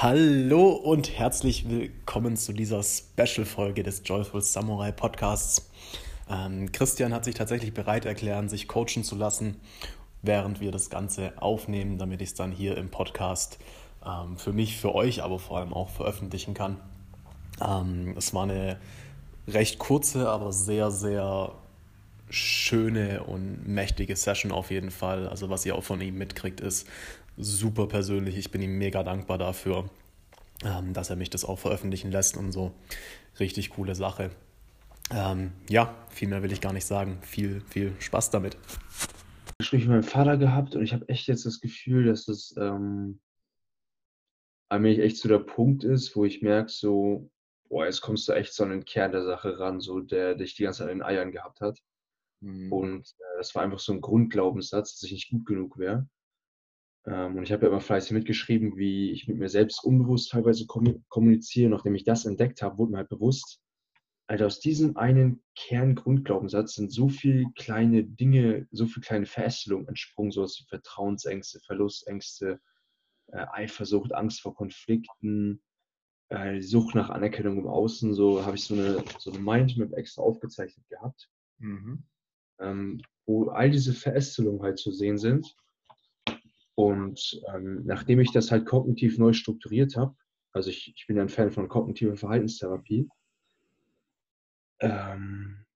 Hallo und herzlich willkommen zu dieser Special-Folge des Joyful Samurai Podcasts. Christian hat sich tatsächlich bereit erklärt, sich coachen zu lassen, während wir das Ganze aufnehmen, damit ich es dann hier im Podcast für mich, für euch, aber vor allem auch veröffentlichen kann. Es war eine recht kurze, aber sehr, sehr schöne und mächtige Session auf jeden Fall. Also was ihr auch von ihm mitkriegt, ist super persönlich. Ich bin ihm mega dankbar dafür, dass er mich das auch veröffentlichen lässt und so. Richtig coole Sache. Ja, viel mehr will ich gar nicht sagen. Viel Spaß damit. Ich habe mit meinem Vater gehabt und ich habe echt jetzt das Gefühl, dass es eigentlich echt so der Punkt ist, wo ich merke so, boah, jetzt kommst du echt so an den Kern der Sache ran, so der dich die ganze Zeit an den Eiern gehabt hat. Mhm. Und das war einfach so ein Grundglaubenssatz, dass ich nicht gut genug wäre. Und ich habe ja immer fleißig mitgeschrieben, wie ich mit mir selbst unbewusst teilweise kommuniziere. Nachdem ich das entdeckt habe, wurde mir halt bewusst, also aus diesem einen Kerngrundglaubenssatz sind so viele kleine Dinge, so viele kleine Verästelungen entsprungen, so wie Vertrauensängste, Verlustängste, Eifersucht, Angst vor Konflikten, die Sucht nach Anerkennung im Außen. So habe ich so eine Mindmap extra aufgezeichnet gehabt, wo all diese Verästelungen halt zu sehen sind. Und nachdem ich das halt kognitiv neu strukturiert habe, also ich bin ja ein Fan von kognitiver Verhaltenstherapie, passieren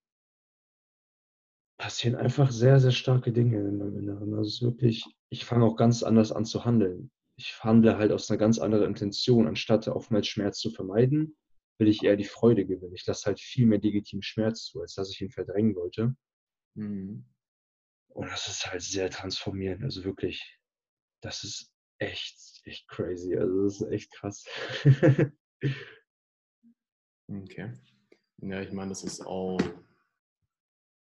einfach sehr, sehr starke Dinge in meinem Inneren. Also es ist wirklich, ich fange auch ganz anders an zu handeln. Ich handle halt aus einer ganz anderen Intention. Anstatt oftmals Schmerz zu vermeiden, will ich eher die Freude gewinnen. Ich lasse halt viel mehr legitimen Schmerz zu, als dass ich ihn verdrängen wollte. Mhm. Und das ist halt sehr transformierend, also wirklich. Das ist echt crazy. Also das ist echt krass. Okay. Ja, ich meine, das ist auch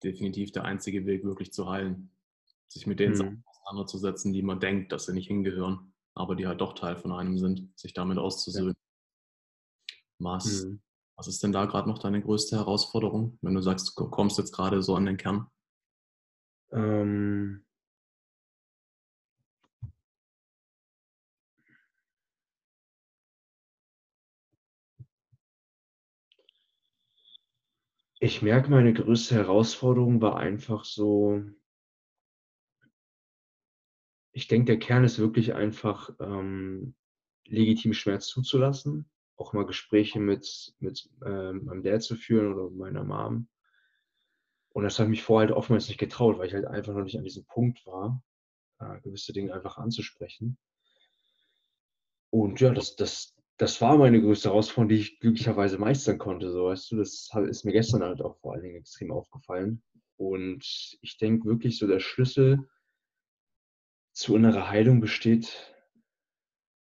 definitiv der einzige Weg, wirklich zu heilen. Sich mit den Sachen auseinanderzusetzen, die man denkt, dass sie nicht hingehören, aber die halt doch Teil von einem sind, sich damit auszusöhnen. Ja. Was ist denn da gerade noch deine größte Herausforderung, wenn du sagst, du kommst jetzt gerade so an den Kern? Ich merke, meine größte Herausforderung war einfach so, ich denke, der Kern ist wirklich einfach, legitimen Schmerz zuzulassen, auch mal Gespräche mit meinem Dad zu führen oder meiner Mom. Und das habe ich mich vorher halt oftmals nicht getraut, weil ich halt einfach noch nicht an diesem Punkt war, gewisse Dinge einfach anzusprechen. Und ja, das war meine größte Herausforderung, die ich glücklicherweise meistern konnte. So, weißt du, das ist mir gestern halt auch vor allen Dingen extrem aufgefallen. Und ich denke wirklich so, der Schlüssel zu innerer Heilung besteht,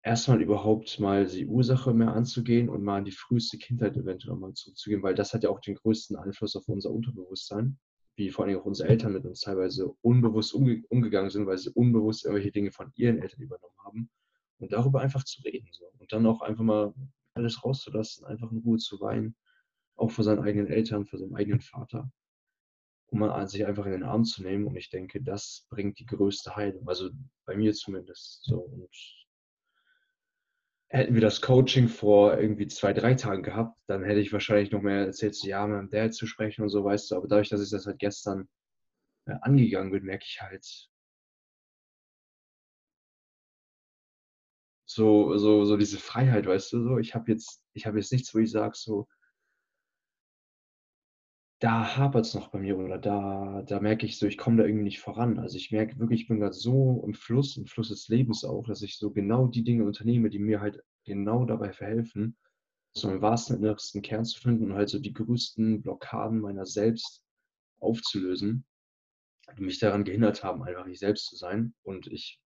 erstmal überhaupt mal die Ursache mehr anzugehen und mal an die früheste Kindheit eventuell mal zurückzugehen, weil das hat ja auch den größten Einfluss auf unser Unterbewusstsein, wie vor allen Dingen auch unsere Eltern mit uns teilweise unbewusst umgegangen sind, weil sie unbewusst irgendwelche Dinge von ihren Eltern übernommen haben. Und darüber einfach zu reden. So. Und dann auch einfach mal alles rauszulassen, einfach in Ruhe zu weinen. Auch vor seinen eigenen Eltern, vor seinem eigenen Vater. Um mal sich einfach in den Arm zu nehmen. Und ich denke, das bringt die größte Heilung. Also bei mir zumindest. So. Und hätten wir das Coaching vor irgendwie 2-3 Tagen gehabt, dann hätte ich wahrscheinlich noch mehr erzählt, so, ja, mit meinem Dad zu sprechen und so, weißt du. Aber dadurch, dass ich das halt gestern angegangen bin, merke ich halt, so diese Freiheit, weißt du, so, ich habe jetzt nichts, wo ich sage, so, da hapert es noch bei mir oder da merke ich so, ich komme da irgendwie nicht voran. Also ich merke wirklich, ich bin gerade so im Fluss des Lebens auch, dass ich so genau die Dinge unternehme, die mir halt genau dabei verhelfen, so im wahrsten innersten Kern zu finden und halt so die größten Blockaden meiner selbst aufzulösen, die mich daran gehindert haben, einfach ich selbst zu sein. Und ich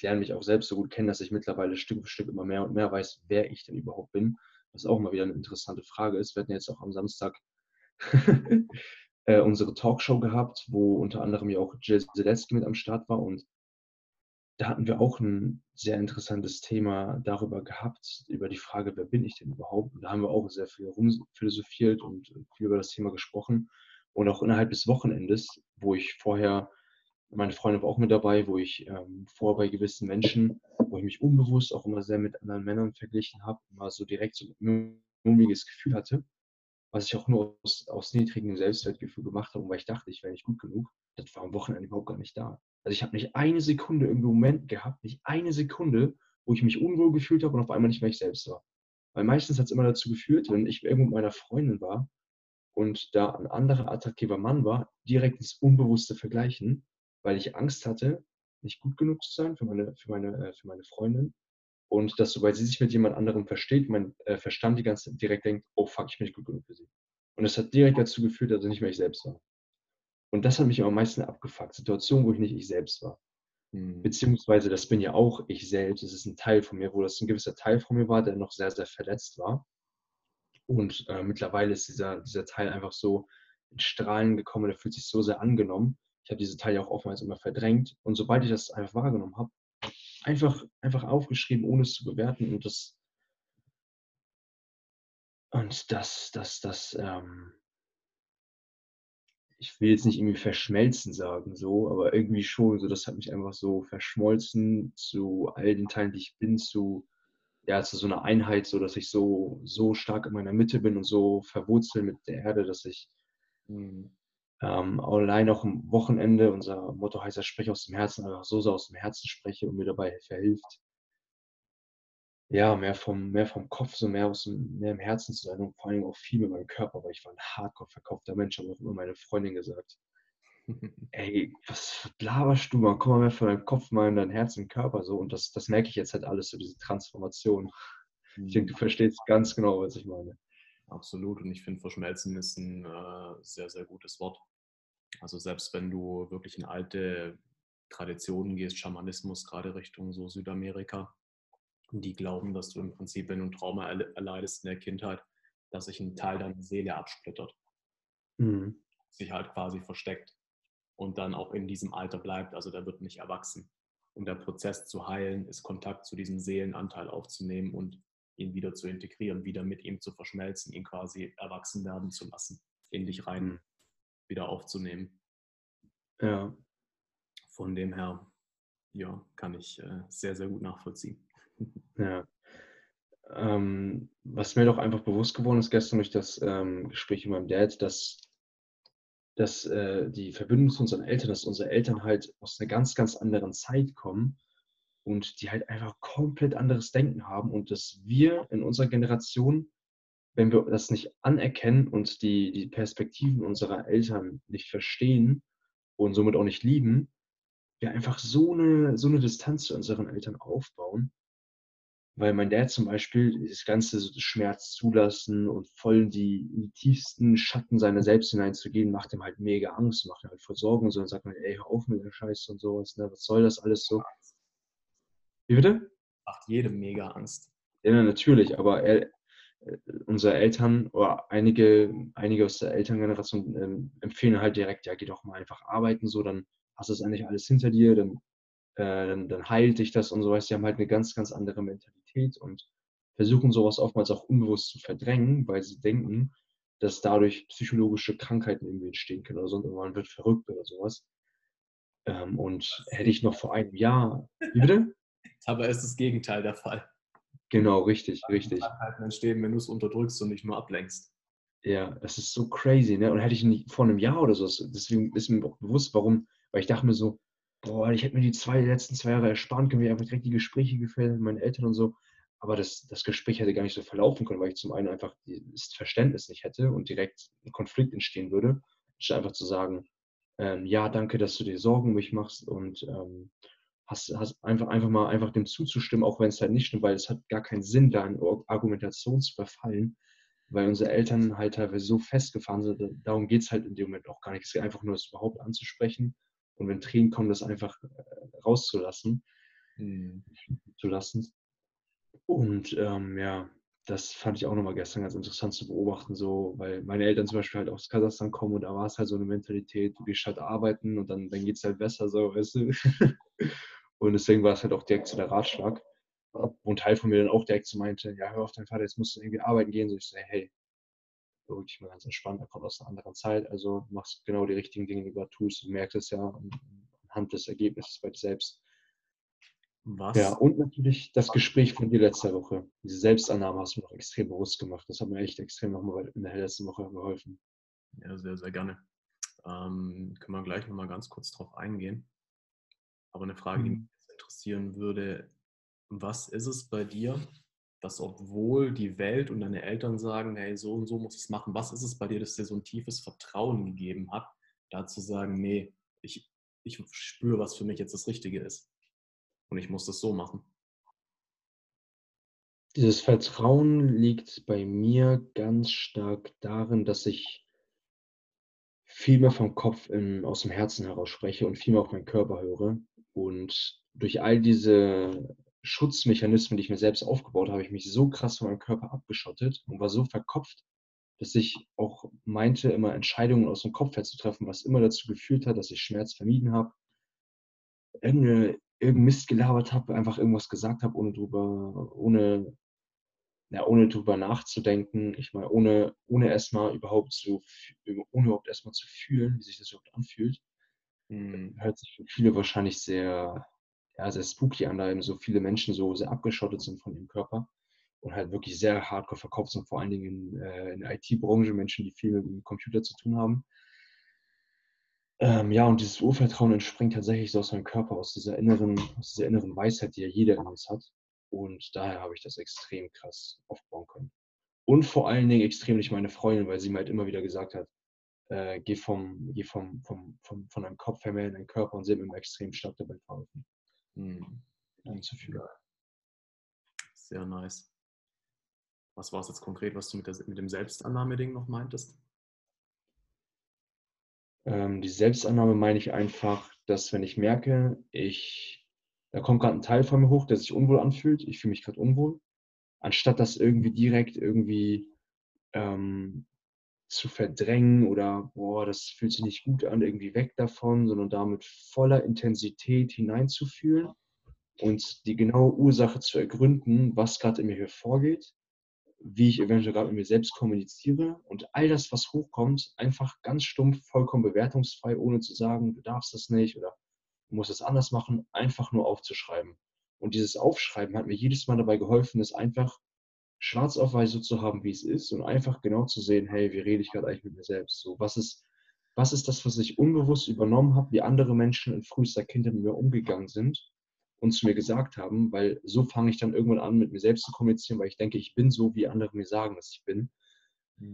lerne mich auch selbst so gut kennen, dass ich mittlerweile Stück für Stück immer mehr und mehr weiß, wer ich denn überhaupt bin. Was auch mal wieder eine interessante Frage ist. Wir hatten jetzt auch am Samstag unsere Talkshow gehabt, wo unter anderem ja auch Jesse Zelensky mit am Start war. Und da hatten wir auch ein sehr interessantes Thema darüber gehabt, über die Frage, wer bin ich denn überhaupt? Und da haben wir auch sehr viel rumphilosophiert und viel über das Thema gesprochen. Und auch innerhalb des Wochenendes, wo ich vorher Meine Freundin war auch mit dabei, wo ich vorher bei gewissen Menschen, wo ich mich unbewusst auch immer sehr mit anderen Männern verglichen habe, immer so direkt so ein mulmiges Gefühl hatte, was ich auch nur aus niedrigem Selbstwertgefühl gemacht habe, weil ich dachte, ich wäre nicht gut genug. Das war am Wochenende überhaupt gar nicht da. Also ich habe nicht eine Sekunde im Moment gehabt, nicht eine Sekunde, wo ich mich unwohl gefühlt habe und auf einmal nicht mehr ich selbst war. Weil meistens hat es immer dazu geführt, wenn ich irgendwo mit meiner Freundin war und da ein anderer attraktiver Mann war, direkt ins Unbewusste vergleichen, weil ich Angst hatte, nicht gut genug zu sein für meine Freundin. Und dass, sobald sie sich mit jemand anderem versteht, mein Verstand die ganze Zeit direkt denkt, oh fuck, ich bin nicht gut genug für sie. Und das hat direkt dazu geführt, dass ich nicht mehr ich selbst war. Und das hat mich am meisten abgefuckt. Situationen, wo ich nicht ich selbst war. Beziehungsweise, das bin ja auch ich selbst. Das ist ein Teil von mir, wo das ein gewisser Teil von mir war, der noch sehr, sehr verletzt war. Und mittlerweile ist dieser Teil einfach so in Strahlen gekommen. Der fühlt sich so sehr angenommen. Ich habe diese Teile auch oftmals immer verdrängt. Und sobald ich das einfach wahrgenommen habe, einfach aufgeschrieben, ohne es zu bewerten. Und das ich will jetzt nicht irgendwie verschmelzen sagen, so, aber irgendwie schon, so, das hat mich einfach so verschmolzen zu all den Teilen, die ich bin, zu so einer Einheit, so, dass ich so stark in meiner Mitte bin und so verwurzelt mit der Erde, dass ich allein auch am Wochenende, unser Motto heißt ja, sprich aus dem Herzen, einfach so aus dem Herzen spreche und mir dabei verhilft, ja, mehr vom Kopf, so mehr im Herzen zu sein und vor allem auch viel mit meinem Körper, weil ich war ein hardcore verkaufter Mensch, habe auch immer meine Freundin gesagt, ey, was laberst du, man, komm mal mehr von deinem Kopf mal in dein Herz und Körper, so, und das merke ich jetzt halt alles, so diese Transformation. Ich denke, du verstehst ganz genau, was ich meine. Absolut, und ich finde, verschmelzen ist ein sehr, sehr gutes Wort. Also selbst wenn du wirklich in alte Traditionen gehst, Schamanismus, gerade Richtung so Südamerika, die glauben, dass du im Prinzip, wenn du ein Trauma erleidest in der Kindheit, dass sich ein Teil deiner Seele absplittert, sich halt quasi versteckt und dann auch in diesem Alter bleibt, also der wird nicht erwachsen. Und der Prozess zu heilen ist, Kontakt zu diesem Seelenanteil aufzunehmen und ihn wieder zu integrieren, wieder mit ihm zu verschmelzen, ihn quasi erwachsen werden zu lassen, in dich rein wieder aufzunehmen. Ja. Von dem her, ja, kann ich sehr, sehr gut nachvollziehen. Ja. Was mir doch einfach bewusst geworden ist gestern durch das Gespräch mit meinem Dad, dass die Verbindung zu unseren Eltern, dass unsere Eltern halt aus einer ganz, ganz anderen Zeit kommen und die halt einfach komplett anderes Denken haben und dass wir in unserer Generation, wenn wir das nicht anerkennen und die Perspektiven unserer Eltern nicht verstehen und somit auch nicht lieben, wir einfach so eine Distanz zu unseren Eltern aufbauen. Weil mein Dad zum Beispiel das ganze Schmerz zulassen und voll in die tiefsten Schatten seiner selbst hineinzugehen, macht ihm halt mega Angst, macht ihm halt voll Sorgen und so und sagt man, ey, hör auf mit der Scheiße und sowas, ne? Was soll das alles so? Wie bitte? Macht jedem mega Angst. Ja, natürlich, aber unsere Eltern oder einige aus der Elterngeneration empfehlen halt direkt, ja, geh doch mal einfach arbeiten, so, dann hast du es eigentlich alles hinter dir, dann heilt dich das und so weiter. Die haben halt eine ganz, ganz andere Mentalität und versuchen sowas oftmals auch unbewusst zu verdrängen, weil sie denken, dass dadurch psychologische Krankheiten irgendwie entstehen können oder sonst man wird verrückt oder sowas. Und hätte ich noch vor einem Jahr... Wie bitte? Aber ist das Gegenteil der Fall. Genau, richtig. Krankheiten entstehen, wenn du es unterdrückst und nicht nur ablenkst. Ja, das ist so crazy, ne? Und hätte ich nicht vor einem Jahr oder so, deswegen ist mir auch bewusst, warum, weil ich dachte mir so, boah, ich hätte mir die letzten 2 Jahre ersparen können, mir einfach direkt die Gespräche gefällt mit meinen Eltern und so. Aber das Gespräch hätte gar nicht so verlaufen können, weil ich zum einen einfach das Verständnis nicht hätte und direkt ein Konflikt entstehen würde, statt einfach zu sagen, ja, danke, dass du dir Sorgen um mich machst und hast einfach mal dem zuzustimmen, auch wenn es halt nicht stimmt, weil es hat gar keinen Sinn, da in Argumentation zu verfallen, weil unsere Eltern halt teilweise so festgefahren sind, darum geht es halt in dem Moment auch gar nicht. Es geht einfach nur, es überhaupt anzusprechen. Und wenn Tränen kommen, das einfach rauszulassen. Und ja, das fand ich auch nochmal gestern ganz interessant zu beobachten, so, weil meine Eltern zum Beispiel halt aus Kasachstan kommen und da war es halt so eine Mentalität, du gehst halt arbeiten und dann geht es halt besser, so, weißt du. Und deswegen war es halt auch direkt so der Ratschlag. Und ein Teil von mir dann auch direkt so meinte, ja, hör auf deinen Vater, jetzt musst du irgendwie arbeiten gehen. So, ich so, hey, wirklich mal ganz entspannt, er kommt aus einer anderen Zeit, also machst genau die richtigen Dinge, die du tust, du merkst es ja und anhand des Ergebnisses bei dir selbst. Was? Ja, und natürlich das Gespräch von dir letzter Woche. Diese Selbstannahme hast du noch extrem bewusst gemacht. Das hat mir echt extrem nochmal in der letzten Woche geholfen. Ja, sehr, sehr gerne. Können wir gleich nochmal ganz kurz drauf eingehen. Aber eine Frage, die mich interessieren würde, was ist es bei dir, dass obwohl die Welt und deine Eltern sagen, hey, so und so muss ich es machen, was ist es bei dir, dass dir so ein tiefes Vertrauen gegeben hat, da zu sagen, nee, ich spüre, was für mich jetzt das Richtige ist und ich muss das so machen? Dieses Vertrauen liegt bei mir ganz stark darin, dass ich viel mehr vom Kopf aus dem Herzen heraus spreche und viel mehr auf meinen Körper höre. Und durch all diese Schutzmechanismen, die ich mir selbst aufgebaut habe, habe ich mich so krass von meinem Körper abgeschottet und war so verkopft, dass ich auch meinte, immer Entscheidungen aus dem Kopf her zu treffen, was immer dazu geführt hat, dass ich Schmerz vermieden habe, irgendeinen Mist gelabert habe, einfach irgendwas gesagt habe, ohne drüber nachzudenken, ich meine, ohne erstmal zu fühlen, wie sich das überhaupt anfühlt. Hört sich für viele wahrscheinlich sehr, ja, sehr spooky an, da eben so viele Menschen so sehr abgeschottet sind von ihrem Körper und halt wirklich sehr hardcore verkopft sind, vor allen Dingen in der IT-Branche, Menschen, die viel mit dem Computer zu tun haben. Ja, und dieses Urvertrauen entspringt tatsächlich so aus meinem Körper, aus dieser inneren Weisheit, die ja jeder in uns hat. Und daher habe ich das extrem krass aufbauen können. Und vor allen Dingen extrem durch meine Freundin, weil sie mir halt immer wieder gesagt hat, geh von deinem Kopf her mehr in deinen Körper, und sie hat mir immer extrem stark dabei geholfen. Sehr nice. Was war es jetzt konkret, was du mit dem Selbstannahme-Ding noch meintest? Die Selbstannahme meine ich einfach, dass wenn ich merke, da kommt gerade ein Teil von mir hoch, der sich unwohl anfühlt, ich fühle mich gerade unwohl, anstatt das direkt zu verdrängen oder boah, das fühlt sich nicht gut an, irgendwie weg davon, sondern damit voller Intensität hineinzufühlen und die genaue Ursache zu ergründen, was gerade in mir hier vorgeht, wie ich eventuell gerade mit mir selbst kommuniziere, und all das, was hochkommt, einfach ganz stumpf, vollkommen bewertungsfrei, ohne zu sagen, du darfst das nicht oder du musst das anders machen, einfach nur aufzuschreiben. Und dieses Aufschreiben hat mir jedes Mal dabei geholfen, es einfach schwarz auf weiß so zu haben, wie es ist, und einfach genau zu sehen, hey, wie rede ich gerade eigentlich mit mir selbst? So, was ist das, was ich unbewusst übernommen habe, wie andere Menschen in frühester Kindheit mit mir umgegangen sind und zu mir gesagt haben, weil so fange ich dann irgendwann an, mit mir selbst zu kommunizieren, weil ich denke, ich bin so, wie andere mir sagen, dass ich bin.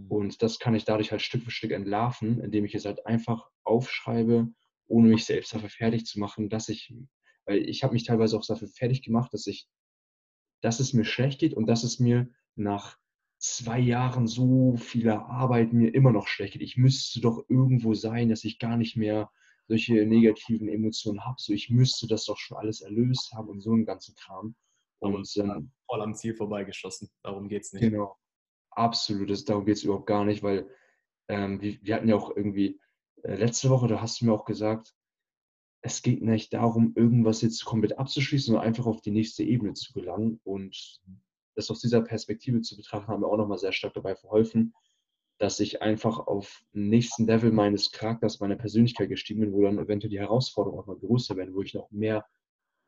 Und das kann ich dadurch halt Stück für Stück entlarven, indem ich es halt einfach aufschreibe, ohne mich selbst dafür fertig zu machen, weil ich habe mich teilweise auch dafür fertig gemacht, dass es mir schlecht geht und dass es mir nach 2 Jahren so vieler Arbeit mir immer noch schlecht geht. Ich müsste doch irgendwo sein, dass ich gar nicht mehr solche negativen Emotionen habe. So, ich müsste das doch schon alles erlöst haben und so einen ganzen Kram. Und voll am Ziel vorbeigeschossen. Darum geht es nicht. Genau. Absolut. Darum geht es überhaupt gar nicht, weil wir hatten ja auch irgendwie letzte Woche, da hast du mir auch gesagt, es geht nicht darum, irgendwas jetzt komplett abzuschließen, sondern einfach auf die nächste Ebene zu gelangen. Und das aus dieser Perspektive zu betrachten, hat mir auch nochmal sehr stark dabei verholfen, dass ich einfach auf den nächsten Level meines Charakters, meiner Persönlichkeit gestiegen bin, wo dann eventuell die Herausforderungen auch mal größer werden, wo ich noch mehr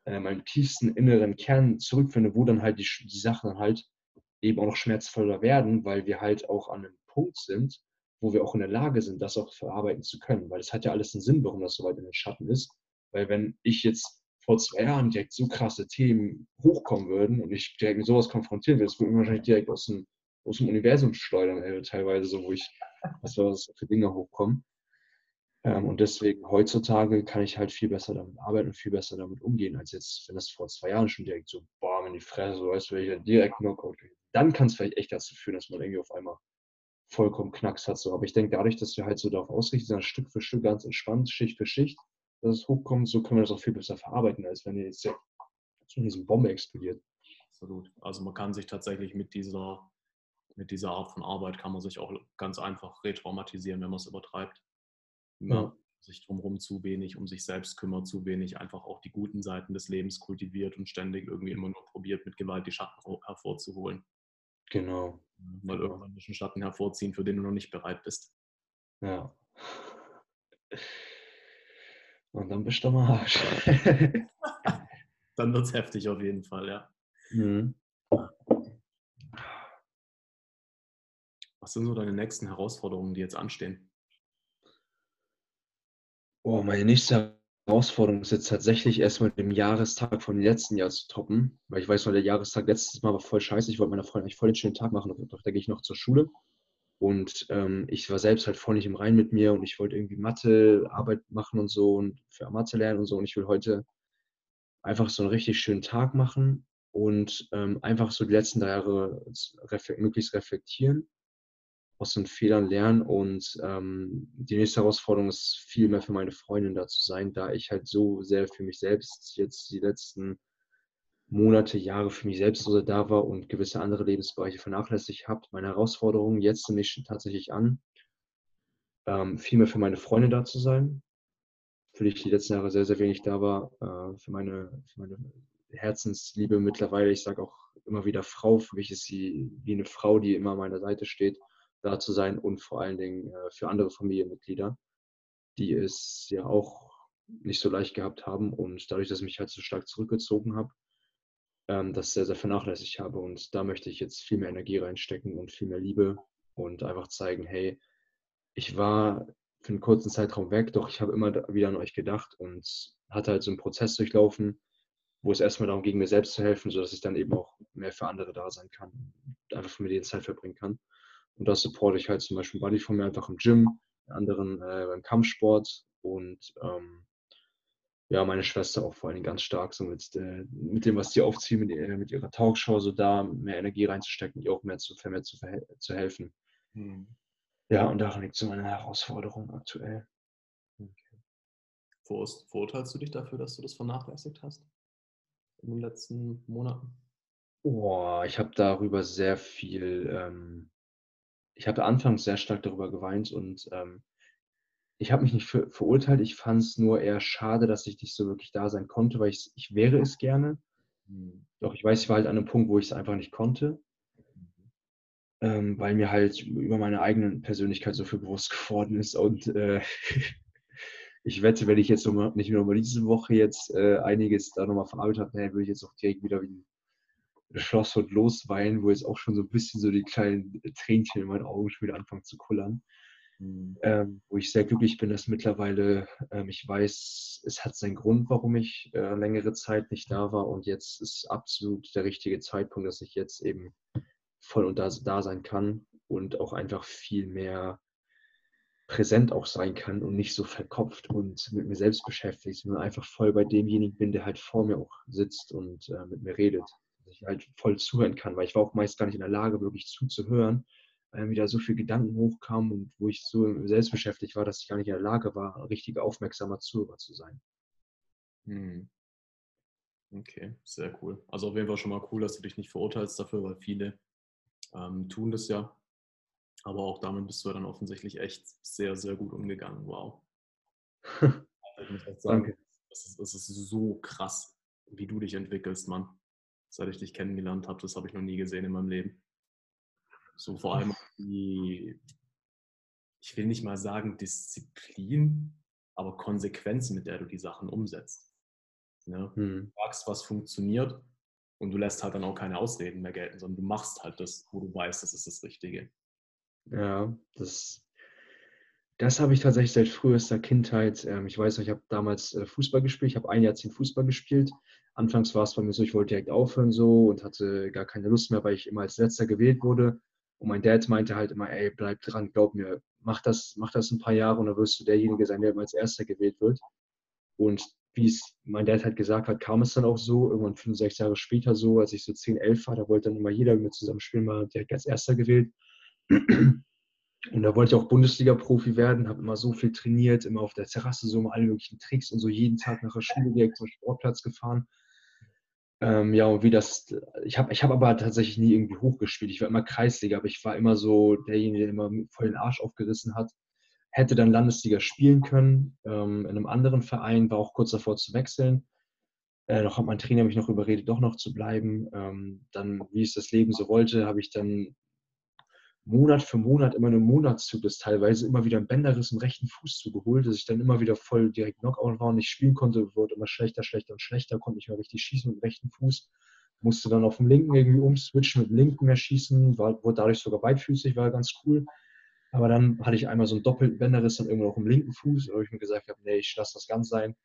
meinen tiefsten inneren Kern zurückfinde, wo dann halt die Sachen halt eben auch noch schmerzvoller werden, weil wir halt auch an einem Punkt sind, wo wir auch in der Lage sind, das auch verarbeiten zu können. Weil es hat ja alles einen Sinn, warum das so weit in den Schatten ist. Weil wenn ich jetzt vor 2 Jahren direkt so krasse Themen hochkommen würden und ich direkt mit sowas konfrontieren würde, das würde mir wahrscheinlich direkt aus dem Universum schleudern, teilweise so, was für Dinge hochkommen. Und deswegen heutzutage kann ich halt viel besser damit arbeiten und viel besser damit umgehen, als jetzt, wenn das vor 2 Jahren schon direkt so, boah, in die Fresse, so weißt du, wenn ich dann direkt Knockout gehe. Dann kann es vielleicht echt dazu führen, dass man irgendwie auf einmal vollkommen Knacks hat. So. Aber ich denke, dadurch, dass wir halt so darauf ausrichten, sind Stück für Stück ganz entspannt, Schicht für Schicht, dass es hochkommt, so können wir das auch viel besser verarbeiten, als wenn jetzt so diese Bombe explodiert. Absolut. Also man kann sich tatsächlich mit dieser Art von Arbeit kann man sich auch ganz einfach retraumatisieren, wenn man es übertreibt. Ja. Sich drumherum zu wenig, um sich selbst kümmert, zu wenig einfach auch die guten Seiten des Lebens kultiviert und ständig irgendwie immer nur probiert, mit Gewalt die Schatten hervorzuholen. Genau. Weil irgendwann einen Schatten hervorziehen, für den du noch nicht bereit bist. Ja. Und dann bist du am Arsch. Dann wird es heftig auf jeden Fall, ja. Mhm. Was sind so deine nächsten Herausforderungen, die jetzt anstehen? Oh, meine nächste Herausforderung ist jetzt tatsächlich erstmal den Jahrestag vom letzten Jahr zu toppen, weil ich weiß, weil der Jahrestag letztes Mal war voll scheiße. Ich wollte meiner Freundin eigentlich voll den schönen Tag machen, doch da gehe ich noch zur Schule. Und ich war selbst halt voll nicht im Reinen mit mir und ich wollte irgendwie Mathearbeit machen und so und für Mathe lernen und so. Und ich will heute einfach so einen richtig schönen Tag machen und einfach so die letzten 3 Jahre möglichst reflektieren, aus den Fehlern lernen und die nächste Herausforderung ist, viel mehr für meine Freundin da zu sein, da ich halt so sehr für mich selbst jetzt die letzten Monate, Jahre für mich selbst so sehr da war und gewisse andere Lebensbereiche vernachlässigt habe. Meine Herausforderung jetzt nehme ich tatsächlich an, viel mehr für meine Freunde da zu sein, für die ich die letzten Jahre sehr, sehr wenig da war, für meine Herzensliebe mittlerweile. Ich sage auch immer wieder Frau, für mich ist sie wie eine Frau, die immer an meiner Seite steht, da zu sein und vor allen Dingen für andere Familienmitglieder, die es ja auch nicht so leicht gehabt haben und dadurch, dass ich mich halt so stark zurückgezogen habe, das sehr, sehr vernachlässigt habe und da möchte ich jetzt viel mehr Energie reinstecken und viel mehr Liebe und einfach zeigen, hey, ich war für einen kurzen Zeitraum weg, doch ich habe immer wieder an euch gedacht und hatte halt so einen Prozess durchlaufen, wo es erstmal darum ging, mir selbst zu helfen, sodass ich dann eben auch mehr für andere da sein kann, einfach mit denen Zeit verbringen kann. Und das supporte ich halt zum Beispiel Buddy von mir einfach im Gym, anderen beim Kampfsport und ja, meine Schwester auch vor allem ganz stark, so mit dem, was die aufziehen, mit ihrer Talkshow, so da mehr Energie reinzustecken, ihr auch mehr zu helfen. Mhm. Ja, und daran liegt so meine Herausforderung aktuell. Okay. Verurteilst du dich dafür, dass du das vernachlässigt hast in den letzten Monaten? Boah, ich habe darüber sehr viel... Ich habe anfangs sehr stark darüber geweint und ich habe mich nicht verurteilt. Ich fand es nur eher schade, dass ich nicht so wirklich da sein konnte, weil ich wäre es gerne. Doch ich weiß, ich war halt an einem Punkt, wo ich es einfach nicht konnte, weil mir halt über meine eigene Persönlichkeit so viel bewusst geworden ist. Und ich wette, wenn ich jetzt nicht nur mal diese Woche jetzt einiges da nochmal verarbeitet habe, würde ich jetzt auch direkt wieder wie Schloss und losweinen, wo jetzt auch schon so ein bisschen so die kleinen Tränchen in meinen Augen schon wieder anfangen zu kullern. Mhm. Wo ich sehr glücklich bin, dass mittlerweile ich weiß, es hat seinen Grund, warum ich längere Zeit nicht da war und jetzt ist absolut der richtige Zeitpunkt, dass ich jetzt eben voll und da sein kann und auch einfach viel mehr präsent auch sein kann und nicht so verkopft und mit mir selbst beschäftigt, sondern einfach voll bei demjenigen bin, der halt vor mir auch sitzt und mit mir redet. Ich halt voll zuhören kann, weil ich war auch meist gar nicht in der Lage, wirklich zuzuhören, weil mir da so viele Gedanken hochkamen und wo ich so selbst beschäftigt war, dass ich gar nicht in der Lage war, richtig aufmerksamer Zuhörer zu sein. Hm. Okay, sehr cool. Also auf jeden Fall schon mal cool, dass du dich nicht verurteilst dafür, weil viele tun das ja. Aber auch damit bist du ja dann offensichtlich echt sehr, sehr gut umgegangen. Wow. Ich muss echt sagen, danke. Das ist so krass, wie du dich entwickelst, Mann. Seit ich dich kennengelernt habe, das habe ich noch nie gesehen in meinem Leben. So vor allem die, ich will nicht mal sagen Disziplin, aber Konsequenz, mit der du die Sachen umsetzt. Ne? Du sagst, was funktioniert und du lässt halt dann auch keine Ausreden mehr gelten, sondern du machst halt das, wo du weißt, das ist das Richtige. Ja, das habe ich tatsächlich seit frühester Kindheit. Ich weiß noch, ich habe damals Fußball gespielt, ich habe ein Jahrzehnt Fußball gespielt. Anfangs war es bei mir so, ich wollte direkt aufhören so und hatte gar keine Lust mehr, weil ich immer als Letzter gewählt wurde. Und mein Dad meinte halt immer, ey, bleib dran, glaub mir, mach das ein paar Jahre und dann wirst du derjenige sein, der immer als Erster gewählt wird. Und wie es mein Dad halt gesagt hat, kam es dann auch so, irgendwann 5, 6 Jahre später so, als ich so 10, 11 war, da wollte dann immer jeder mit mir zusammen spielen, war direkt als Erster gewählt. Und da wollte ich auch Bundesliga-Profi werden, habe immer so viel trainiert, immer auf der Terrasse so immer alle möglichen Tricks und so jeden Tag nach der Schule direkt zum Sportplatz gefahren. Ja, und wie das, ich hab aber tatsächlich nie irgendwie hochgespielt. Ich war immer Kreisliga, aber ich war immer so derjenige, der immer voll den Arsch aufgerissen hat. Hätte dann Landesliga spielen können, in einem anderen Verein, war auch kurz davor zu wechseln. Noch hat mein Trainer mich noch überredet, doch noch zu bleiben. Dann, wie es das Leben so wollte, habe ich dann Monat für Monat immer einen Monatszyklus teilweise immer wieder einen Bänderriss im rechten Fuß zugeholt, dass ich dann immer wieder voll direkt Knockout war und nicht spielen konnte, wurde immer schlechter, konnte nicht mehr richtig schießen mit dem rechten Fuß, musste dann auf dem linken irgendwie umswitchen, mit dem linken mehr schießen, wurde dadurch sogar weitfüßig, war ganz cool. Aber dann hatte ich einmal so einen doppelten Bänderriss dann irgendwann auch im linken Fuß, da habe ich mir gesagt, nee, ich lasse das ganz sein.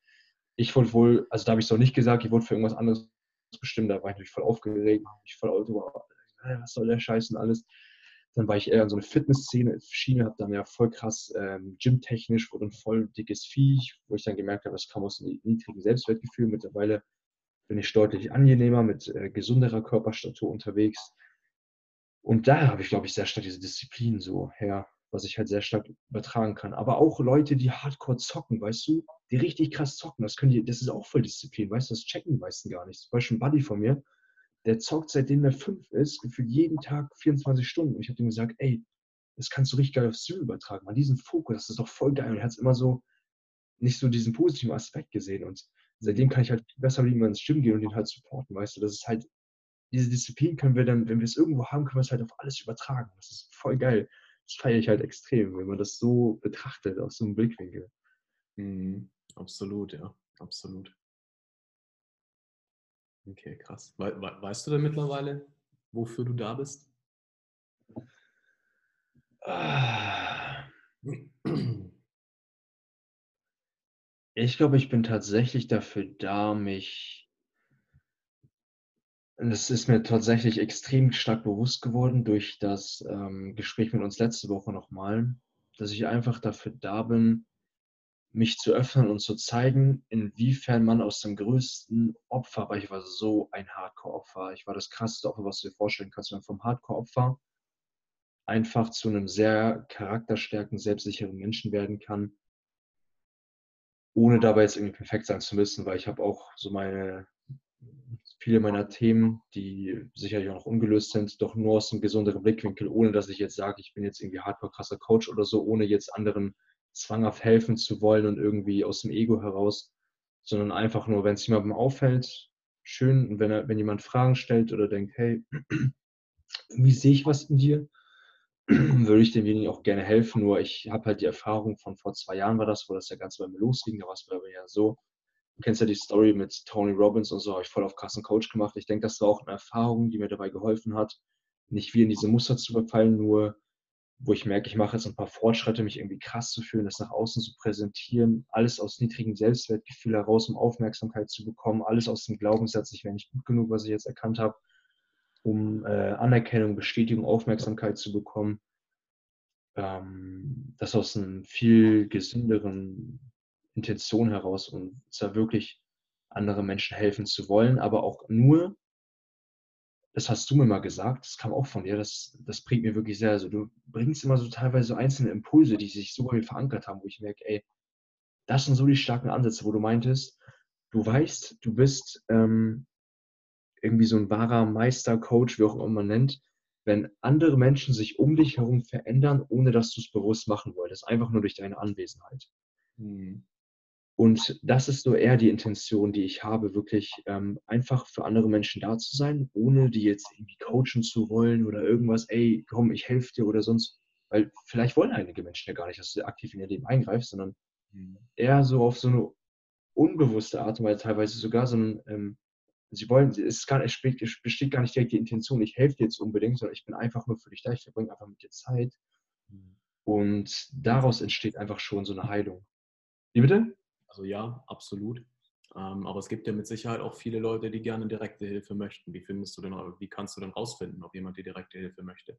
Ich wollte wohl, also da habe ich es auch nicht gesagt, ich wollte für irgendwas anderes bestimmt, da war ich natürlich voll aufgeregt, ich voll was soll der Scheiß und alles. Dann war ich eher in so eine Fitness-Schiene, habe dann ja voll krass gymtechnisch, wurde ein voll dickes Viech, wo ich dann gemerkt habe, das kam aus einem niedrigen Selbstwertgefühl. Mittlerweile bin ich deutlich angenehmer, mit gesunderer Körperstatur unterwegs. Und da habe ich, glaube ich, sehr stark diese Disziplin so her, was ich halt sehr stark übertragen kann. Aber auch Leute, die hardcore zocken, weißt du, die richtig krass zocken, das ist auch voll Disziplin, weißt du, das checken die meisten gar nicht. Zum Beispiel ein Buddy von mir, der zockt, seitdem er 5 ist, gefühlt jeden Tag 24 Stunden. Und ich habe ihm gesagt, ey, das kannst du richtig geil auf Stream übertragen. Mal diesen Fokus, das ist doch voll geil. Und er hat es immer so, nicht so diesen positiven Aspekt gesehen. Und seitdem kann ich halt besser mit ihm ins Gym gehen und ihn halt supporten, weißt du. Das ist halt, diese Disziplin können wir dann, wenn wir es irgendwo haben, können wir es halt auf alles übertragen. Das ist voll geil. Das feiere ich halt extrem, wenn man das so betrachtet, aus so einem Blickwinkel. Mhm. Absolut, ja. Absolut. Okay, krass. Weißt du denn mittlerweile, wofür du da bist? Ich glaube, ich bin tatsächlich dafür da, das ist mir tatsächlich extrem stark bewusst geworden durch das Gespräch mit uns letzte Woche nochmal, dass ich einfach dafür da bin, mich zu öffnen und zu zeigen, inwiefern man aus dem größten Opfer, weil ich war so ein Hardcore-Opfer, ich war das krasseste Opfer, was du dir vorstellen kannst, wenn vom Hardcore-Opfer einfach zu einem sehr charakterstärken, selbstsicheren Menschen werden kann, ohne dabei jetzt irgendwie perfekt sein zu müssen, weil ich habe auch so viele meiner Themen, die sicherlich auch noch ungelöst sind, doch nur aus einem gesünderen Blickwinkel, ohne dass ich jetzt sage, ich bin jetzt irgendwie hardcore-krasser Coach oder so, ohne jetzt anderen zwanghaft helfen zu wollen und irgendwie aus dem Ego heraus, sondern einfach nur, wenn es jemandem auffällt, schön, und wenn jemand Fragen stellt oder denkt, hey, wie sehe ich was in dir, würde ich demjenigen auch gerne helfen, nur ich habe halt die Erfahrung von vor 2 Jahren war das, wo das ja ganz bei mir losging, da war es bei mir ja so, du kennst ja die Story mit Tony Robbins und so, habe ich voll auf krassen Coach gemacht, ich denke, das war auch eine Erfahrung, die mir dabei geholfen hat, nicht wie in diese Muster zu verfallen, nur wo ich merke, ich mache jetzt ein paar Fortschritte, mich irgendwie krass zu fühlen, das nach außen zu präsentieren, alles aus niedrigem Selbstwertgefühl heraus, um Aufmerksamkeit zu bekommen, alles aus dem Glaubenssatz, ich wäre nicht gut genug, was ich jetzt erkannt habe, um Anerkennung, Bestätigung, Aufmerksamkeit zu bekommen. Das aus einer viel gesünderen Intention heraus und zwar wirklich anderen Menschen helfen zu wollen, aber auch nur, das hast du mir mal gesagt, das kam auch von dir, das bringt mir wirklich sehr, also du bringst immer so teilweise so einzelne Impulse, die sich so bei mir verankert haben, wo ich merke, ey, das sind so die starken Ansätze, wo du meintest, du weißt, du bist irgendwie so ein wahrer Meister, Coach, wie auch immer man nennt, wenn andere Menschen sich um dich herum verändern, ohne dass du es bewusst machen wolltest, einfach nur durch deine Anwesenheit. Mhm. Und das ist so eher die Intention, die ich habe, wirklich einfach für andere Menschen da zu sein, ohne die jetzt irgendwie coachen zu wollen oder irgendwas, ey, komm, ich helfe dir oder sonst. Weil vielleicht wollen einige Menschen ja gar nicht, dass du aktiv in ihr Leben eingreifst, sondern eher so auf so eine unbewusste Art und Weise teilweise sogar, sondern es besteht gar nicht direkt die Intention, ich helfe dir jetzt unbedingt, sondern ich bin einfach nur für dich da, ich verbringe einfach mit dir Zeit. Und daraus entsteht einfach schon so eine Heilung. Wie bitte? Also ja, absolut. Aber es gibt ja mit Sicherheit auch viele Leute, die gerne direkte Hilfe möchten. Wie kannst du denn rausfinden, ob jemand die direkte Hilfe möchte?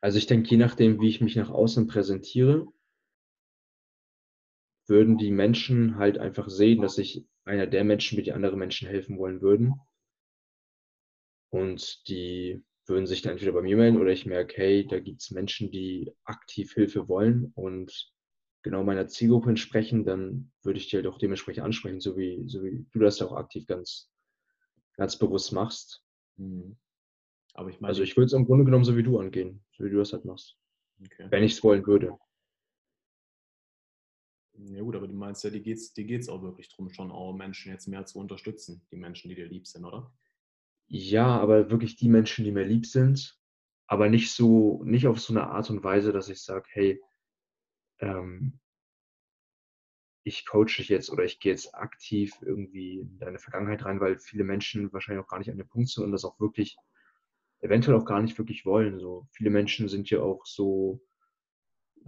Also ich denke, je nachdem, wie ich mich nach außen präsentiere, würden die Menschen halt einfach sehen, dass ich einer der Menschen bin, die anderen Menschen helfen wollen würden. Und die würden sich dann entweder bei mir melden oder ich merke, hey, da gibt es Menschen, die aktiv Hilfe wollen und genau meiner Zielgruppe entsprechen, dann würde ich die halt auch dementsprechend ansprechen, so wie du das auch aktiv ganz bewusst machst. Aber ich meine, also ich würde es im Grunde genommen so wie du angehen, so wie du das halt machst, okay. Wenn ich es wollen würde. Ja gut, aber du meinst ja, dir geht's auch wirklich darum, schon auch Menschen jetzt mehr zu unterstützen, die Menschen, die dir lieb sind, oder? Ja, aber wirklich die Menschen, die mir lieb sind, aber nicht auf so eine Art und Weise, dass ich sage, hey, ich coache dich jetzt oder ich gehe jetzt aktiv irgendwie in deine Vergangenheit rein, weil viele Menschen wahrscheinlich auch gar nicht an dem Punkt sind und das auch wirklich, eventuell auch gar nicht wirklich wollen. So viele Menschen sind ja auch so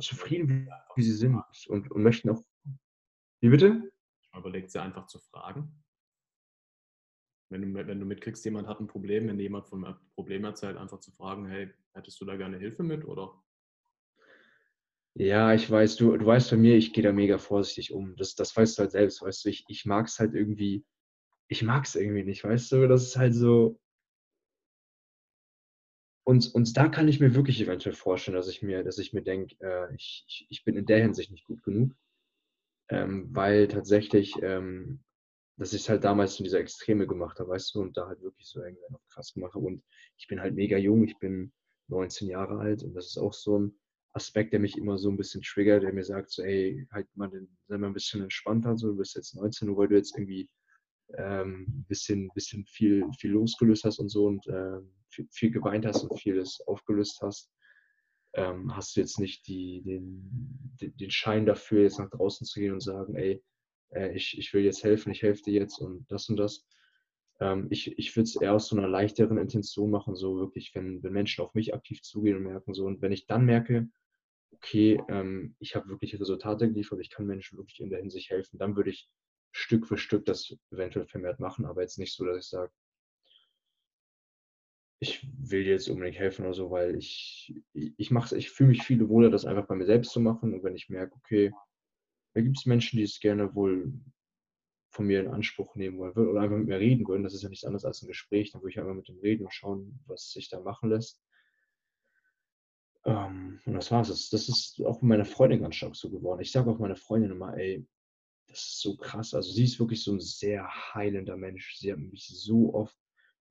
zufrieden, wie sie sind und möchten auch... Wie bitte? Man überlegt es ja einfach zu fragen. Wenn du mitkriegst, jemand hat ein Problem, wenn jemand von einem Problem erzählt, einfach zu fragen, hey, hättest du da gerne Hilfe mit, oder? Ja, ich weiß, du weißt bei mir, ich gehe da mega vorsichtig um. Das weißt du halt selbst, weißt du, ich mag es halt irgendwie, ich mag es irgendwie nicht, weißt du, das ist halt so... Und da kann ich mir wirklich eventuell vorstellen, dass ich mir denke, ich bin in der Hinsicht nicht gut genug, weil tatsächlich, dass ich es halt damals in dieser Extreme gemacht habe, weißt du, und da halt wirklich so irgendwie noch krass gemacht habe. Und ich bin halt mega jung, ich bin 19 Jahre alt und das ist auch so ein Aspekt, der mich immer so ein bisschen triggert, der mir sagt, so ey, halt mal sei mal ein bisschen entspannter, so, du bist jetzt 19, nur weil du jetzt irgendwie ein bisschen viel losgelöst hast und so und viel geweint hast und vieles aufgelöst hast, hast du jetzt nicht den Schein dafür, jetzt nach draußen zu gehen und sagen, ey, ich will jetzt helfen, ich helfe dir jetzt und das. Ich würde es eher aus so einer leichteren Intention machen, so wirklich, wenn Menschen auf mich aktiv zugehen und merken so, und wenn ich dann merke, okay, ich habe wirklich Resultate geliefert, ich kann Menschen wirklich in der Hinsicht helfen, dann würde ich Stück für Stück das eventuell vermehrt machen, aber jetzt nicht so, dass ich sage, ich will dir jetzt unbedingt helfen oder so, weil ich fühle mich viel wohler, das einfach bei mir selbst zu machen. Und wenn ich merke, okay, da gibt es Menschen, die es gerne wohl von mir in Anspruch nehmen wollen oder einfach mit mir reden würden, das ist ja nichts anderes als ein Gespräch, dann würde ich einfach mit dem reden und schauen, was sich da machen lässt. Und das war's. Das ist auch mit meiner Freundin ganz stark so geworden. Ich sage auch meiner Freundin immer, ey, das ist so krass. Also sie ist wirklich so ein sehr heilender Mensch. Sie hat mich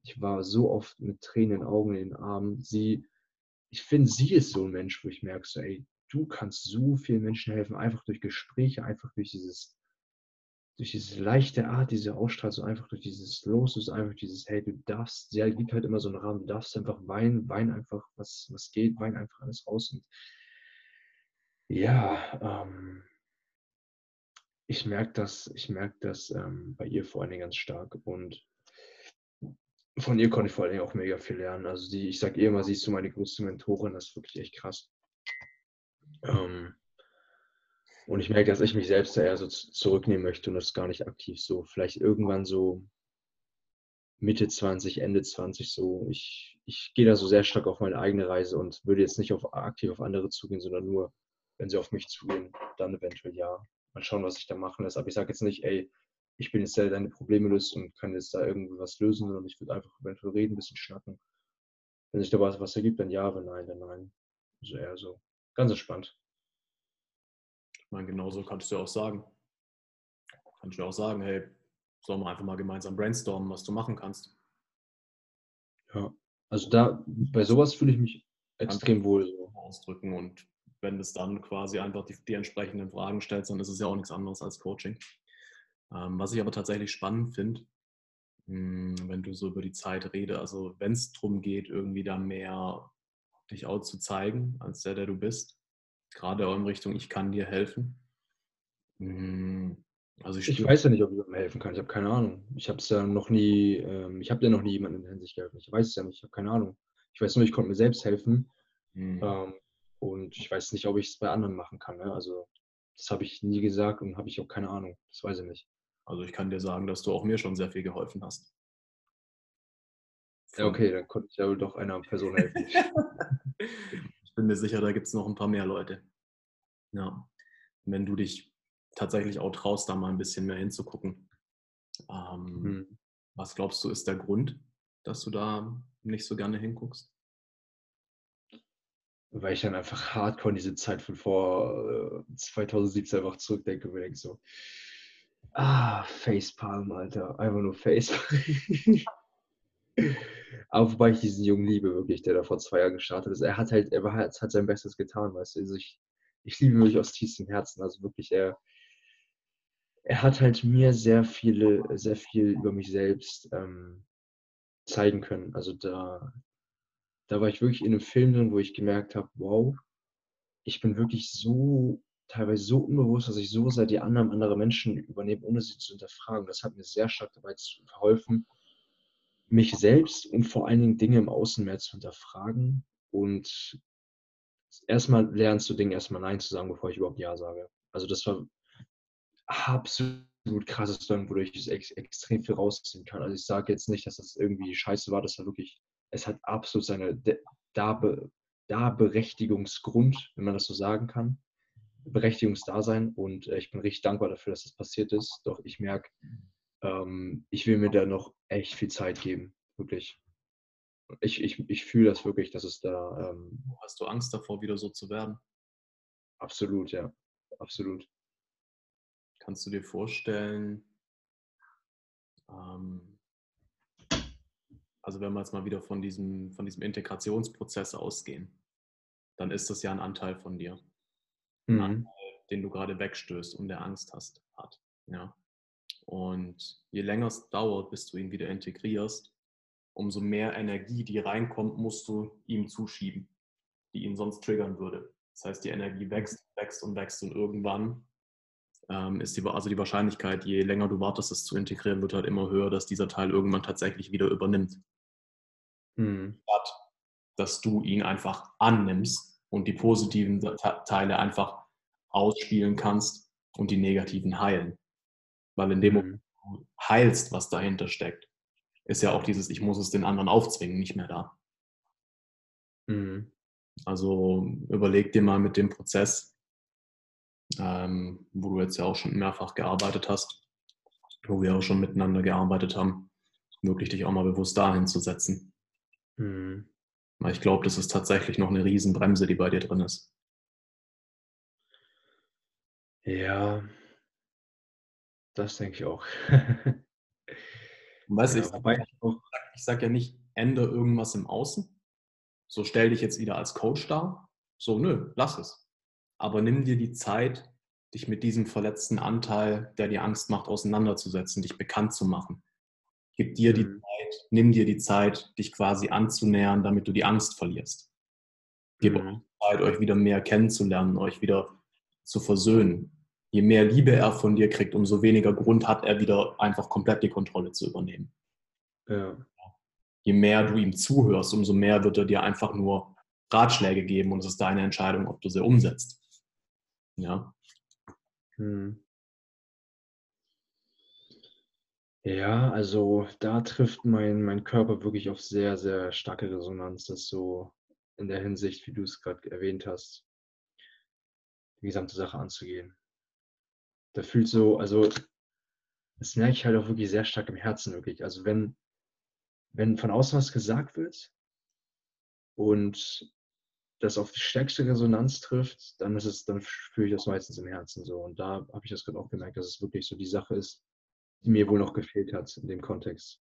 Ich war so oft mit Tränen in den Augen, in den Armen. Ich finde, sie ist so ein Mensch, wo ich merke, so, ey, du kannst so vielen Menschen helfen, einfach durch Gespräche, einfach durch diese leichte Art, diese Ausstrahlung, einfach durch dieses Los, einfach dieses, hey, du darfst, sie gibt halt immer so einen Rahmen, du darfst einfach weinen einfach, was geht, weinen einfach alles raus. Und ja, ich merke das bei ihr vor allen Dingen ganz stark und von ihr konnte ich vor allem auch mega viel lernen. Also ich sage ihr immer, sie ist so meine größte Mentorin, das ist wirklich echt krass. Und ich merke, dass ich mich selbst da eher so zurücknehmen möchte und das gar nicht aktiv so. Vielleicht irgendwann so Mitte 20, Ende 20 so. Ich gehe da so sehr stark auf meine eigene Reise und würde jetzt nicht aktiv auf andere zugehen, sondern nur, wenn sie auf mich zugehen, dann eventuell ja. Mal schauen, was ich da machen lässt. Aber ich sage jetzt nicht, ey, ich bin jetzt da deine Probleme löst und kann jetzt da irgendwie was lösen, sondern ich würde einfach eventuell reden, ein bisschen schnacken. Wenn sich da was ergibt, dann ja, wenn nein, dann nein. Also eher so. Ganz entspannt. Ich meine, genauso kannst du ja auch sagen. Kannst du auch sagen, hey, sollen wir einfach mal gemeinsam brainstormen, was du machen kannst. Ja, also bei sowas fühle ich mich extrem wohl. So. Ausdrücken und wenn du es dann quasi einfach die entsprechenden Fragen stellst, dann ist es ja auch nichts anderes als Coaching. Was ich aber tatsächlich spannend finde, wenn du so über die Zeit redest, also wenn es darum geht, irgendwie da mehr dich auch zu zeigen, als der du bist, gerade auch in Richtung, ich kann dir helfen. Also ich weiß ja nicht, ob ich jemandem helfen kann, ich habe keine Ahnung. Ich habe ja noch nie jemandem in der Hinsicht geholfen, ich weiß es ja nicht, ich habe keine Ahnung. Ich weiß nur, ich konnte mir selbst helfen und ich weiß nicht, ob ich es bei anderen machen kann, ne? Also das habe ich nie gesagt und habe ich auch keine Ahnung, das weiß ich nicht. Also ich kann dir sagen, dass du auch mir schon sehr viel geholfen hast. Ja, okay, dann konnte ich ja doch einer Person helfen. Ich bin mir sicher, da gibt es noch ein paar mehr Leute. Ja, wenn du dich tatsächlich auch traust, da mal ein bisschen mehr hinzugucken. Was glaubst du, ist der Grund, dass du da nicht so gerne hinguckst? Weil ich dann einfach hardcore in diese Zeit von vor 2017 einfach zurückdenke und mir denke so, Facepalm, Alter, einfach nur Facepalm. Aber wobei ich diesen Jungen liebe, wirklich, der da vor 2 Jahren gestartet ist. Er hat sein Bestes getan, weißt du. Also ich liebe ihn wirklich aus tiefstem Herzen, also wirklich, er hat halt mir sehr viel über mich selbst zeigen können. Also da war ich wirklich in einem Film drin, wo ich gemerkt habe, wow, ich bin wirklich so, teilweise so unbewusst, dass ich so sehr die Annahmen anderer Menschen übernehme, ohne sie zu hinterfragen. Das hat mir sehr stark dabei geholfen, mich selbst und vor allen Dingen Dinge im Außen mehr zu hinterfragen und erstmal lernst du Dinge erstmal Nein zu sagen, bevor ich überhaupt Ja sage. Also das war absolut krasses Ding, wodurch ich extrem viel rausziehen kann. Also ich sage jetzt nicht, dass das irgendwie scheiße war, das war wirklich, es hat absolut seine Berechtigungsgrund, wenn man das so sagen kann, Berechtigungsdasein und ich bin richtig dankbar dafür, dass das passiert ist, doch ich merke, ich will mir da noch echt viel Zeit geben, wirklich. Ich fühle das wirklich, dass es da... Hast du Angst davor, wieder so zu werden? Absolut, ja. Absolut. Kannst du dir vorstellen, also wenn wir jetzt mal wieder von diesem Integrationsprozess ausgehen, dann ist das ja ein Anteil von dir, ein Anteil, den du gerade wegstößt und der Angst hat. Ja. Und je länger es dauert, bis du ihn wieder integrierst, umso mehr Energie, die reinkommt, musst du ihm zuschieben, die ihn sonst triggern würde. Das heißt, die Energie wächst und irgendwann ist die Wahrscheinlichkeit, je länger du wartest, es zu integrieren, wird halt immer höher, dass dieser Teil irgendwann tatsächlich wieder übernimmt. Statt, dass du ihn einfach annimmst und die positiven Teile einfach ausspielen kannst und die negativen heilen. Weil in dem Moment, wo du heilst, was dahinter steckt, ist ja auch dieses, ich muss es den anderen aufzwingen, nicht mehr da. Also überleg dir mal mit dem Prozess, wo du jetzt ja auch schon mehrfach gearbeitet hast, wo wir auch schon miteinander gearbeitet haben, wirklich dich auch mal bewusst dahin zu setzen. Weil ich glaube, das ist tatsächlich noch eine Riesenbremse, die bei dir drin ist. Ja, das denke ich auch. Weißt du, ja, ich sag ja nicht, ändere irgendwas im Außen. So stell dich jetzt wieder als Coach dar. So, nö, lass es. Aber nimm dir die Zeit, dich mit diesem verletzten Anteil, der dir Angst macht, auseinanderzusetzen, dich bekannt zu machen. Gib dir die Zeit, nimm dir die Zeit, dich quasi anzunähern, damit du die Angst verlierst. Gib euch Zeit, euch wieder mehr kennenzulernen, euch wieder zu versöhnen. Je mehr Liebe er von dir kriegt, umso weniger Grund hat er wieder einfach komplett die Kontrolle zu übernehmen. Ja. Je mehr du ihm zuhörst, umso mehr wird er dir einfach nur Ratschläge geben und es ist deine Entscheidung, ob du sie umsetzt. Ja. Ja, also da trifft mein Körper wirklich auf sehr, sehr starke Resonanz, das so in der Hinsicht, wie du es gerade erwähnt hast, die gesamte Sache anzugehen. Da fühlt so, also das merke ich halt auch wirklich sehr stark im Herzen, wirklich. Also wenn von außen was gesagt wird und das auf die stärkste Resonanz trifft, dann spüre ich das meistens im Herzen so. Und da habe ich das gerade auch gemerkt, dass es wirklich so die Sache ist, die mir wohl noch gefehlt hat in dem Kontext.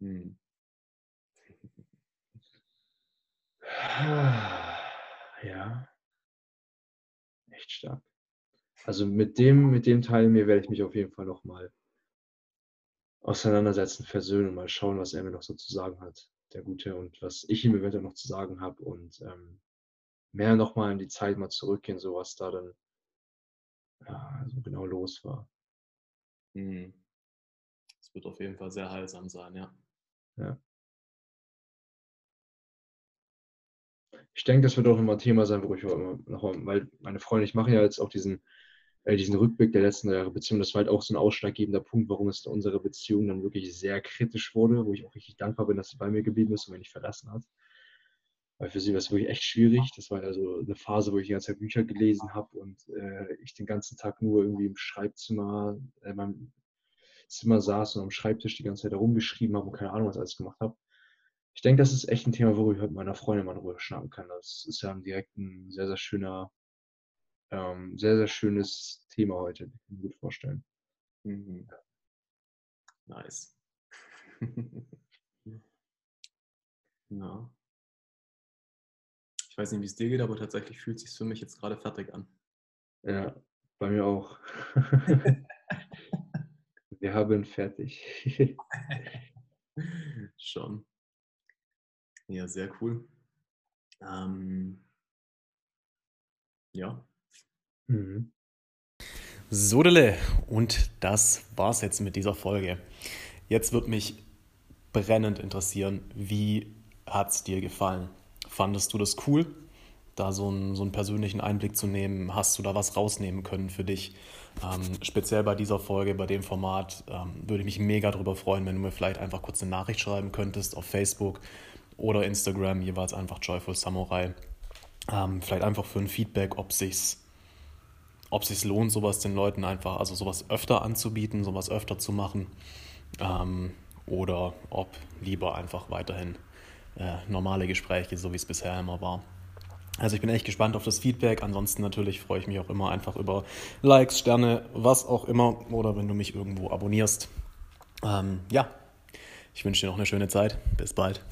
Ja, echt stark. Also mit dem Teil mir werde ich mich auf jeden Fall nochmal auseinandersetzen, versöhnen und mal schauen, was er mir noch so zu sagen hat, der Gute, und was ich ihm eventuell noch zu sagen habe und mehr nochmal in die Zeit mal zurückgehen, so was da dann so genau los war. Das wird auf jeden Fall sehr heilsam sein, ja. Ja. Ich denke, das wird auch immer ein Thema sein, wo ich nochmal, weil meine Freunde, ich mache ja jetzt auch diesen Rückblick der letzten Jahre Beziehung, das war halt auch so ein ausschlaggebender Punkt, warum es in unserer Beziehung dann wirklich sehr kritisch wurde, wo ich auch richtig dankbar bin, dass sie bei mir geblieben ist und mich nicht verlassen hat. Weil für sie war es wirklich echt schwierig. Das war ja so eine Phase, wo ich die ganze Zeit Bücher gelesen habe und ich den ganzen Tag nur irgendwie im Schreibzimmer, in meinem Zimmer saß und am Schreibtisch die ganze Zeit herumgeschrieben habe und keine Ahnung, was alles gemacht habe. Ich denke, das ist echt ein Thema, worüber ich mit meiner Freundin mal in Ruhe schnacken kann. Das ist ja direkt ein sehr, sehr schöner, sehr, sehr schönes Thema heute. Ich kann mir gut vorstellen. Nice. Ja. Ich weiß nicht, wie es dir geht, aber tatsächlich fühlt es sich für mich jetzt gerade fertig an. Ja, bei mir auch. Wir haben fertig. Schon. Ja, sehr cool. Ja. Mhm. Sodele, und das war's jetzt mit dieser Folge. Jetzt würde mich brennend interessieren, wie hat's dir gefallen? Fandest du das cool, da so einen persönlichen Einblick zu nehmen? Hast du da was rausnehmen können für dich? Speziell bei dieser Folge, bei dem Format, würde ich mich mega drüber freuen, wenn du mir vielleicht einfach kurz eine Nachricht schreiben könntest auf Facebook oder Instagram, jeweils einfach Joyful Samurai. Vielleicht einfach für ein Feedback, ob sich's lohnt, sowas den Leuten einfach, also sowas öfter anzubieten, sowas öfter zu machen, oder ob lieber einfach weiterhin normale Gespräche, so wie es bisher immer war. Also ich bin echt gespannt auf das Feedback. Ansonsten natürlich freue ich mich auch immer einfach über Likes, Sterne, was auch immer, oder wenn du mich irgendwo abonnierst. Ja, ich wünsche dir noch eine schöne Zeit. Bis bald.